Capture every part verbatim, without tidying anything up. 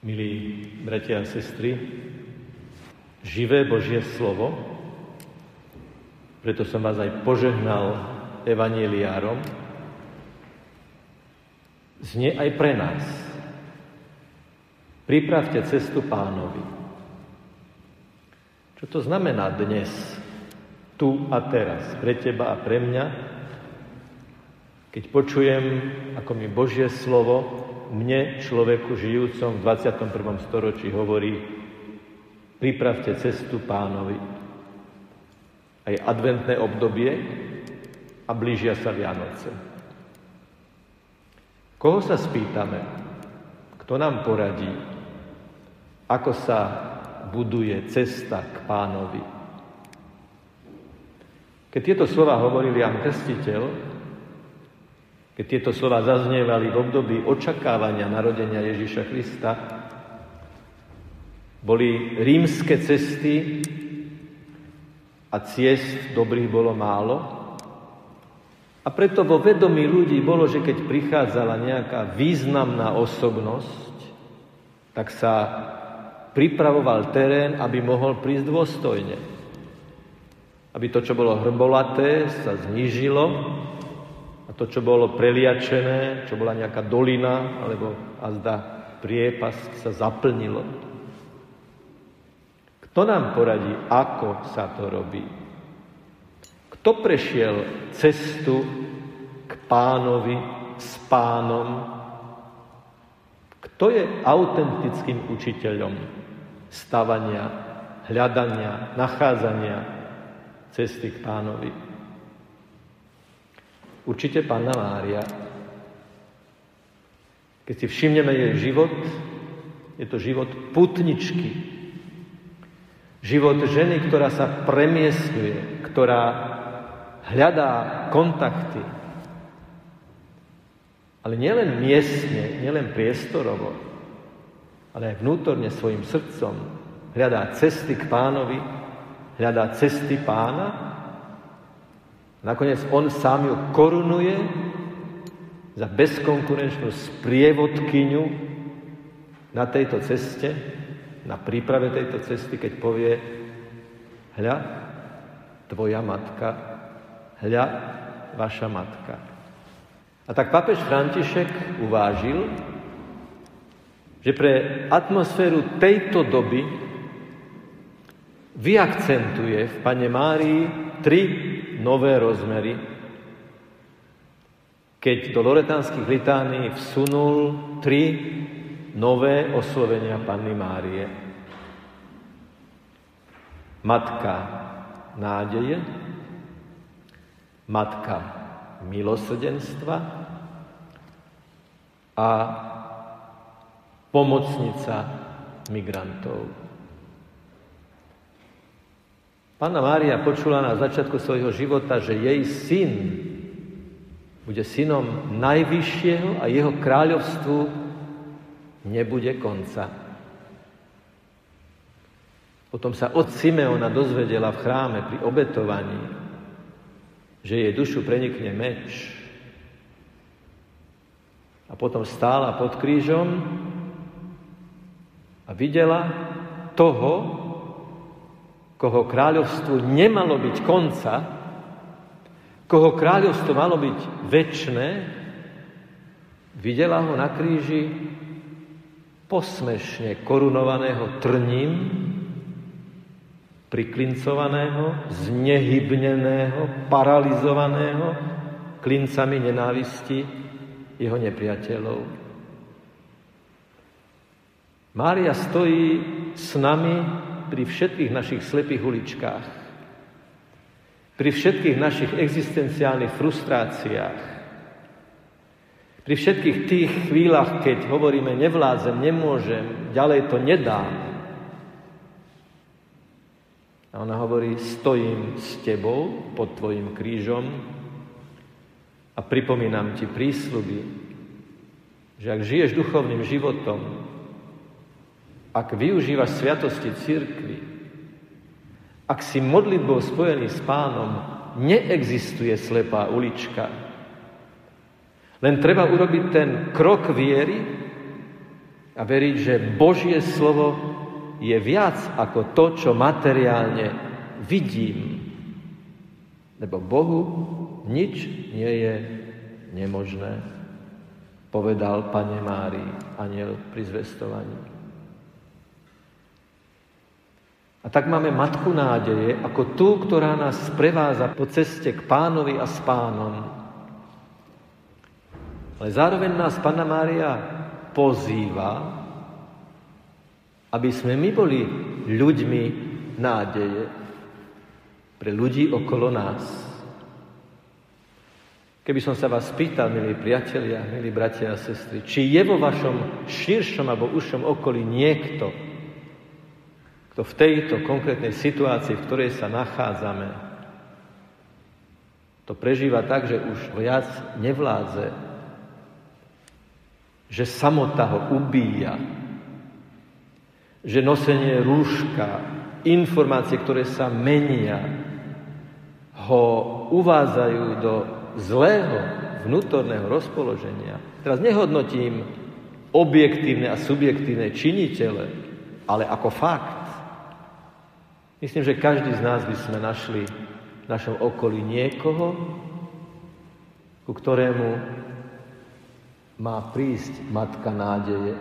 Milí bratia a sestry, živé Božie slovo, preto som vás aj požehnal evanjeliárom, znie aj pre nás. Pripravte cestu Pánovi. Čo to znamená dnes, tu a teraz, pre teba a pre mňa, keď počujem, ako mi Božie slovo mne, človeku žijúcom v dvadsiatom prvom storočí, hovorí: pripravte cestu Pánovi. Aj adventné obdobie a blížia sa Vianoce. Koho sa spýtame? Kto nám poradí? Ako sa buduje cesta k Pánovi? Keď tieto slova hovoril Ján Krstiteľ, keď tieto slova zaznievali v období očakávania narodenia Ježiša Krista, boli rímske cesty a ciest dobrých bolo málo. A preto vo vedomí ľudí bolo, že keď prichádzala nejaká významná osobnosť, tak sa pripravoval terén, aby mohol prísť dôstojne. Aby to, čo bolo hrbolaté, sa znížilo, a to, čo bolo preliačené, čo bola nejaká dolina, alebo azda priepasť, sa zaplnilo. Kto nám poradí, ako sa to robí? Kto prešiel cestu k Pánovi s Pánom? Kto je autentickým učiteľom stavania, hľadania, nachádzania cesty k Pánovi? Určite Panna Mária. Keď si všimneme jej život, je to život putničky. Život ženy, ktorá sa premiestňuje, ktorá hľadá kontakty. Ale nielen miestne, nielen priestorovo, ale aj vnútorne svojim srdcom hľadá cesty k Pánovi, hľadá cesty Pána. Nakoniec on sám ju korunuje za bezkonkurenčnú sprievodkyňu na tejto ceste, na príprave tejto cesty, keď povie: hľa, tvoja matka, hľa, vaša matka. A tak pápež František uvážil, že pre atmosféru tejto doby vyakcentuje v Panne Márii tri nové rozmery, keď do loretánskych litánií vsunul tri nové oslovenia Panny Márie. Matka nádeje, matka milosrdenstva a pomocnica migrantov. Panna Mária počula na začiatku svojho života, že jej syn bude synom najvyššieho a jeho kráľovstvu nebude konca. Potom sa od Simeona dozvedela v chráme pri obetovaní, že jej dušu prenikne meč. A potom stála pod krížom a videla toho, koho kráľovstvu nemalo byť konca, koho kráľovstvo malo byť večné, videla ho na kríži posmešne korunovaného trním, priklincovaného, znehybneného, paralizovaného klincami nenávisti jeho nepriateľov. Mária stojí s nami pri všetkých našich slepých uličkách, pri všetkých našich existenciálnych frustráciách, pri všetkých tých chvíľach, keď hovoríme: nevládzem, nemôžem, ďalej to nedám. A ona hovorí: stojím s tebou pod tvojim krížom a pripomínam ti prísľuby, že ak žiješ duchovným životom, ak využívaš sviatosti cirkvi, ak si modlitbou spojený s Pánom, neexistuje slepá ulička. Len treba urobiť ten krok viery a a veriť, že Božie slovo je viac ako to, čo materiálne vidím. Lebo Bohu nič nie je nemožné, povedal Panne Márii anjel pri zvestovaní. A tak máme matku nádeje ako tú, ktorá nás sprevádza po ceste k Pánovi a s Pánom. Ale zároveň nás Panna Mária pozýva, aby sme my boli ľuďmi nádeje pre ľudí okolo nás. Keby som sa vás pýtal, milí priatelia, milí bratia a sestry, či je vo vašom širšom alebo užšom okolí niekto, kto v tejto konkrétnej situácii, v ktorej sa nachádzame, to prežíva tak, že už viac nevládze, že samota ho ubíja, že nosenie rúška, informácie, ktoré sa menia, ho uvádzajú do zlého vnútorného rozpoloženia. Teraz nehodnotím objektívne a subjektívne činitele, ale ako fakt. Myslím, že každý z nás by sme našli v našom okolí niekoho, ku ktorému má prísť matka nádeje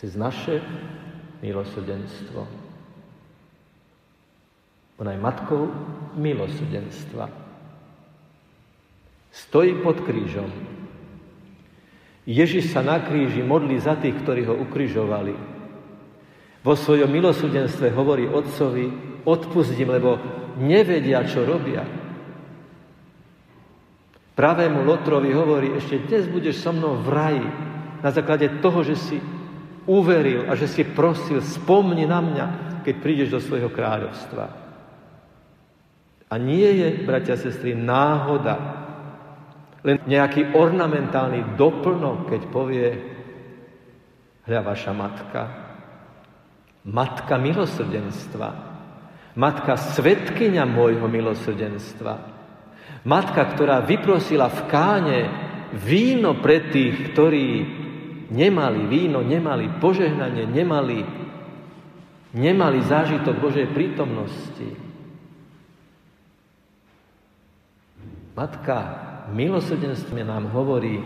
cez naše milosrdenstvo. Ona je matkou milosrdenstva. Stojí pod krížom. Ježiš sa na kríži modlí za tých, ktorí ho ukrižovali. Vo svojom milosrdenstve hovorí otcovi, odpusť im, lebo nevedia, čo robia. Pravému Lotrovi hovorí, ešte dnes budeš so mnou v raji, na základe toho, že si uveril a že si prosil, spomni na mňa, keď prídeš do svojho kráľovstva. A nie je, bratia a sestry, náhoda, len nejaký ornamentálny doplnok, keď povie, hľa vaša matka, matka milosrdenstva, matka svedkyňa môjho milosrdenstva, matka, ktorá vyprosila v Káne víno pre tých, ktorí nemali víno, nemali požehnanie, nemali, nemali zážitok Božej prítomnosti. Matka milosrdenstva nám hovorí,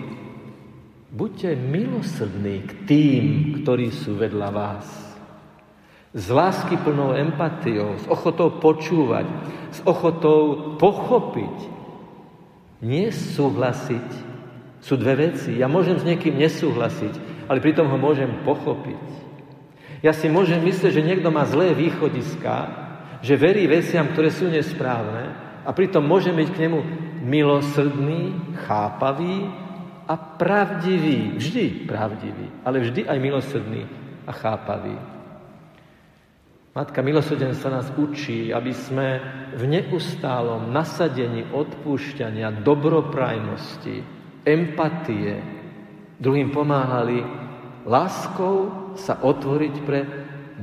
buďte milosrdní k tým, ktorí sú vedľa vás. S lásky plnou empatiou, s ochotou počúvať, s ochotou pochopiť. Nesúhlasiť sú dve veci. Ja môžem s niekým nesúhlasiť, ale pritom ho môžem pochopiť. Ja si môžem myslieť, že niekto má zlé východiská, že verí veciam, ktoré sú nesprávne a pritom môžem byť k nemu milosrdný, chápavý a pravdivý. Vždy pravdivý, ale vždy aj milosrdný a chápavý. Matka milosrdenstva nás učí, aby sme v neustálom nasadení odpúšťania, dobroprajnosti, empatie druhým pomáhali láskou sa otvoriť pre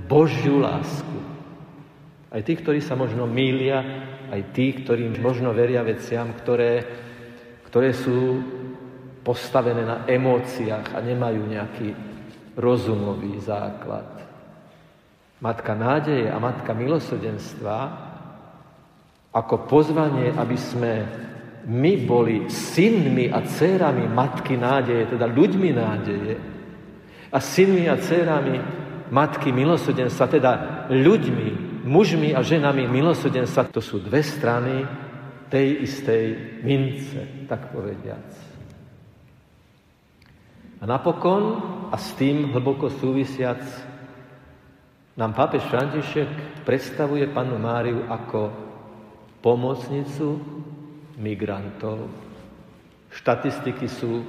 Božiu lásku. Aj tí, ktorí sa možno mýlia, aj tí, ktorí možno veria veciam, ktoré, ktoré sú postavené na emóciách a nemajú nejaký rozumový základ. Matka nádeje a matka milosrdenstva ako pozvanie, aby sme my boli synmi a dcérami matky nádeje, teda ľuďmi nádeje a synmi a dcérami matky milosrdenstva, teda ľuďmi, mužmi a ženami milosrdenstva. To sú dve strany tej istej mince, tak povediac. A napokon, a s tým hlboko súvisiac, nám pápež František predstavuje Pannu Máriu ako pomocnicu migrantov. Štatistiky sú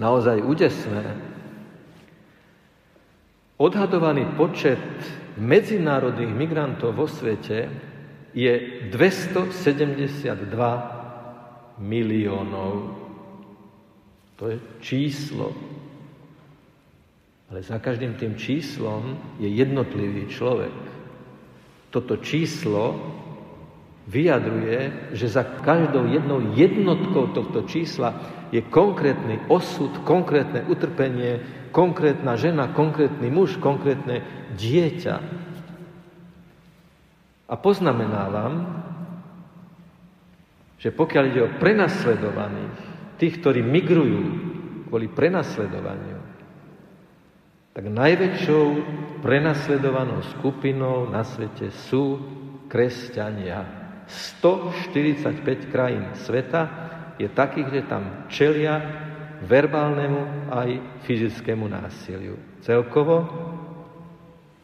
naozaj údesné. Odhadovaný počet medzinárodných migrantov vo svete je dvestosedemdesiatdva miliónov. To je číslo. Ale za každým tým číslom je jednotlivý človek. Toto číslo vyjadruje, že za každou jednou jednotkou tohto čísla je konkrétny osud, konkrétne utrpenie, konkrétna žena, konkrétny muž, konkrétne dieťa. A poznamenávam, že pokiaľ ide o prenasledovaných, tých, ktorí migrujú kvôli prenasledovaniu, tak najväčšou prenasledovanou skupinou na svete sú kresťania. sto štyridsaťpäť krajín sveta je takých, že tam čelia verbálnemu aj fyzickému násiliu. Celkovo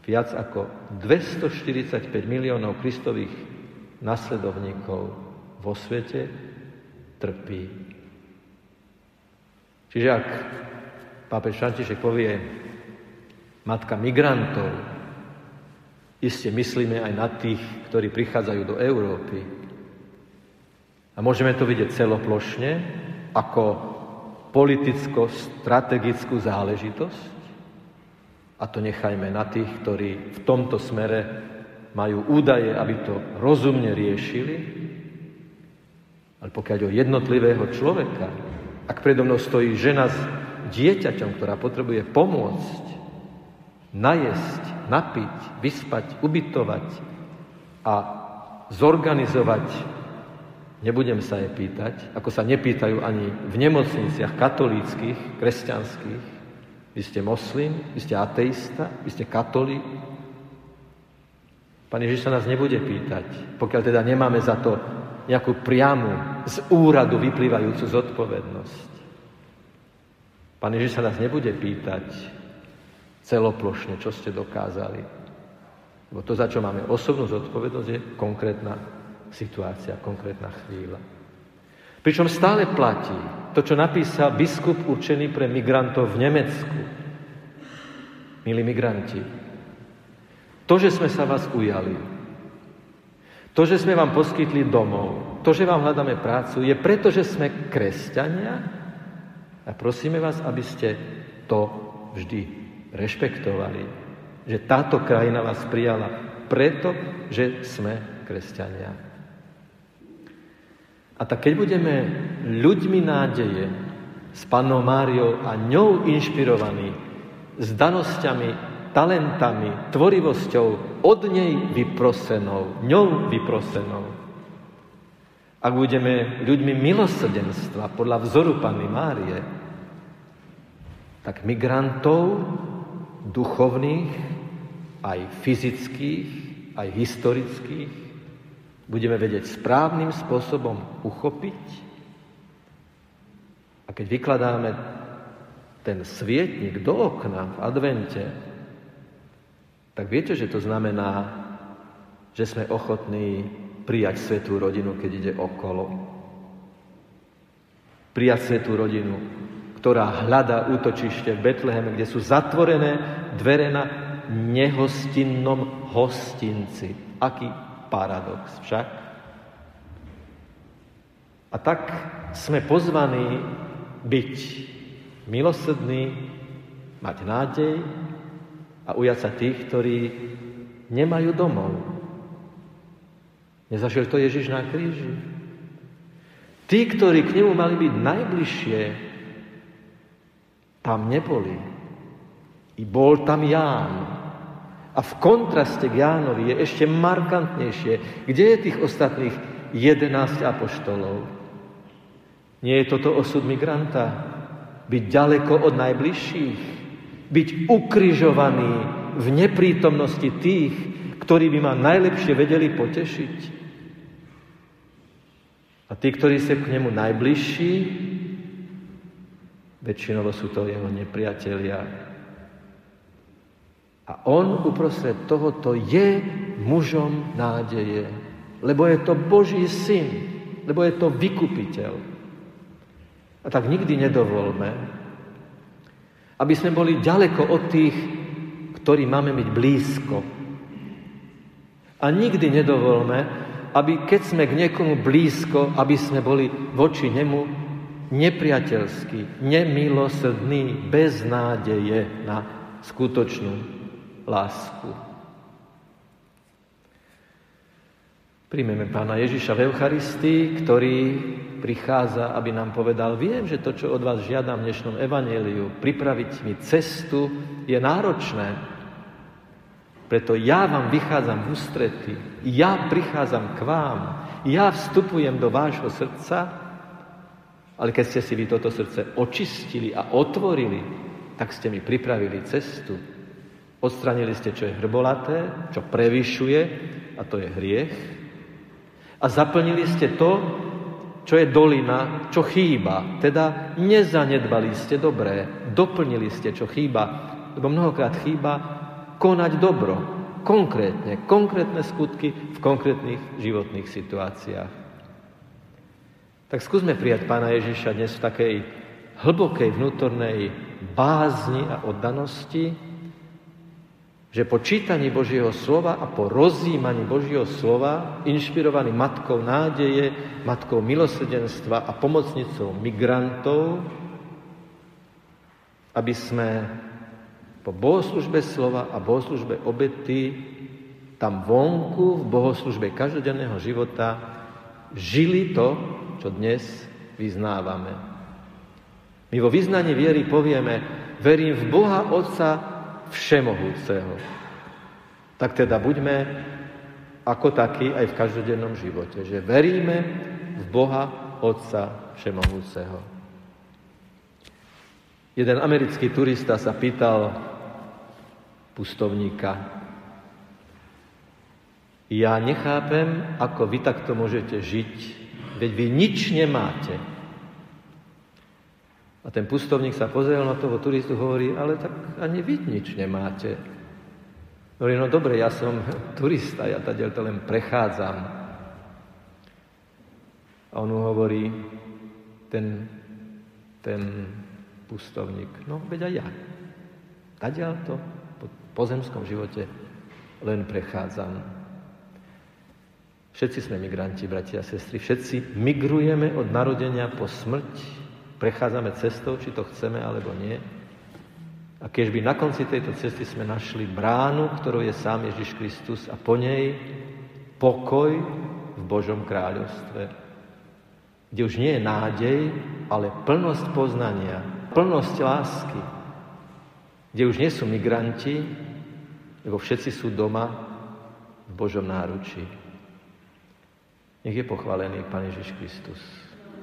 viac ako dvestoštyridsaťpäť miliónov Kristových nasledovníkov vo svete trpí. Čiže ak pápež František povie matka migrantov, iste myslíme aj na tých, ktorí prichádzajú do Európy. A môžeme to vidieť celoplošne, ako politicko-strategickú záležitosť. A to nechajme na tých, ktorí v tomto smere majú údaje, aby to rozumne riešili. Ale pokiaľ o jednotlivého človeka, ak predo mnou stojí žena s dieťaťom, ktorá potrebuje pomôcť, najesť, napiť, vyspať, ubytovať a zorganizovať, nebudem sa jej pýtať, ako sa nepýtajú ani v nemocniciach katolíckych, kresťanských. Vy ste moslim, vy ste ateista, vy ste katolík. Pán Ježiš sa nás nebude pýtať, pokiaľ teda nemáme za to nejakú priamu, z úradu vyplývajúcu zodpovednosť. Pán Ježiš sa nás nebude pýtať celoplošne, čo ste dokázali. Lebo to, za čo máme osobnú zodpovednosť, je konkrétna situácia, konkrétna chvíľa. Pričom stále platí to, čo napísal biskup určený pre migrantov v Nemecku. Milí migranti, to, že sme sa vás ujali, to, že sme vám poskytli domov, to, že vám hľadáme prácu, je preto, že sme kresťania a prosíme vás, aby ste to vždy rešpektovali, že táto krajina vás prijala preto, že sme kresťania. A tak keď budeme ľuďmi nádeje s Pannou Máriou a ňou inšpirovaní, s danosťami, talentami, tvorivosťou od nej vyprosenou, ňou vyprosenou. Ak budeme ľuďmi milosrdenstva podľa vzoru Panny Márie, tak migrantov duchovných, aj fyzických, aj historických, budeme vedieť správnym spôsobom uchopiť. A keď vykladáme ten svietnik do okna v advente, tak viete, že to znamená, že sme ochotní prijať svätú rodinu, keď ide okolo. Prijať svätú rodinu, ktorá hľadá útočište v Betleheme, kde sú zatvorené dvere na nehostinnom hostinci. Aký paradox však. A tak sme pozvaní byť milosrdní, mať nádej a ujať sa tých, ktorí nemajú domov. Nezažil to Ježiš na kríži. Tí, ktorí k nemu mali byť najbližšie, tam neboli. I bol tam Ján. A v kontraste k Jánovi je ešte markantnejšie. Kde je tých ostatných jedenásť apoštolov? Nie je toto osud migranta? Byť ďaleko od najbližších? Byť ukrižovaný v neprítomnosti tých, ktorí by ma najlepšie vedeli potešiť? A tí, ktorí sú k nemu najbližší, väčšinovo sú to jeho nepriatelia. A on uprostred tohoto je mužom nádeje, lebo je to Boží syn, lebo je to vykupiteľ. A tak nikdy nedovolme, aby sme boli ďaleko od tých, ktorí máme byť blízko. A nikdy nedovolme, aby keď sme k niekomu blízko, aby sme boli voči nemu nepriateľský, nemilosrdný, bez nádeje na skutočnú lásku. Príjmeme Pána Ježiša v Eucharistii, ktorý prichádza, aby nám povedal, viem, že to, čo od vás žiadam v dnešnom evanjeliu, pripraviť mi cestu, je náročné. Preto ja vám vychádzam v ústrety, ja prichádzam k vám, ja vstupujem do vášho srdca, ale keď ste si vy toto srdce očistili a otvorili, tak ste mi pripravili cestu. Odstranili ste, čo je hrbolaté, čo prevyšuje, a to je hriech. A zaplnili ste to, čo je dolina, čo chýba. Teda nezanedbali ste dobré, doplnili ste, čo chýba. Lebo mnohokrát chýba konať dobro, konkrétne, konkrétne skutky v konkrétnych životných situáciách. Tak skúsme prijať Pána Ježiša dnes v takej hlbokej vnútornej bázni a oddanosti, že po čítaní Božieho slova a po rozjímaní Božieho slova, inšpirovaný matkou nádeje, matkou milosrdenstva a pomocnicou migrantov, aby sme po bohoslužbe slova a bohoslužbe obety tam vonku, v bohoslužbe každodenného života žili to, čo dnes vyznávame. My vo vyznaní viery povieme, verím v Boha Otca Všemohúceho. Tak teda buďme ako takí aj v každodennom živote, že veríme v Boha Otca Všemohúceho. Jeden americký turista sa pýtal pustovníka: ja nechápem, ako vy takto môžete žiť, veď vy nič nemáte. A ten pustovník sa pozrel na toho turistu, hovorí, ale tak ani vy nič nemáte. Hovorí, no dobre, ja som turista, ja tadiaľto len prechádzam. A on mu hovorí, ten, ten pustovník, no veď aj ja, tadiaľto po zemskom živote len prechádzam. Všetci sme migranti, bratia a sestry. Všetci migrujeme od narodenia po smrť. Prechádzame cestou, či to chceme, alebo nie. A keď by na konci tejto cesty sme našli bránu, ktorou je sám Ježiš Kristus, a po nej pokoj v Božom kráľovstve, kde už nie je nádej, ale plnosť poznania, plnosť lásky, kde už nie sú migranti, lebo všetci sú doma v Božom náručí. Nech je pochválený Pán Ježiš Kristus.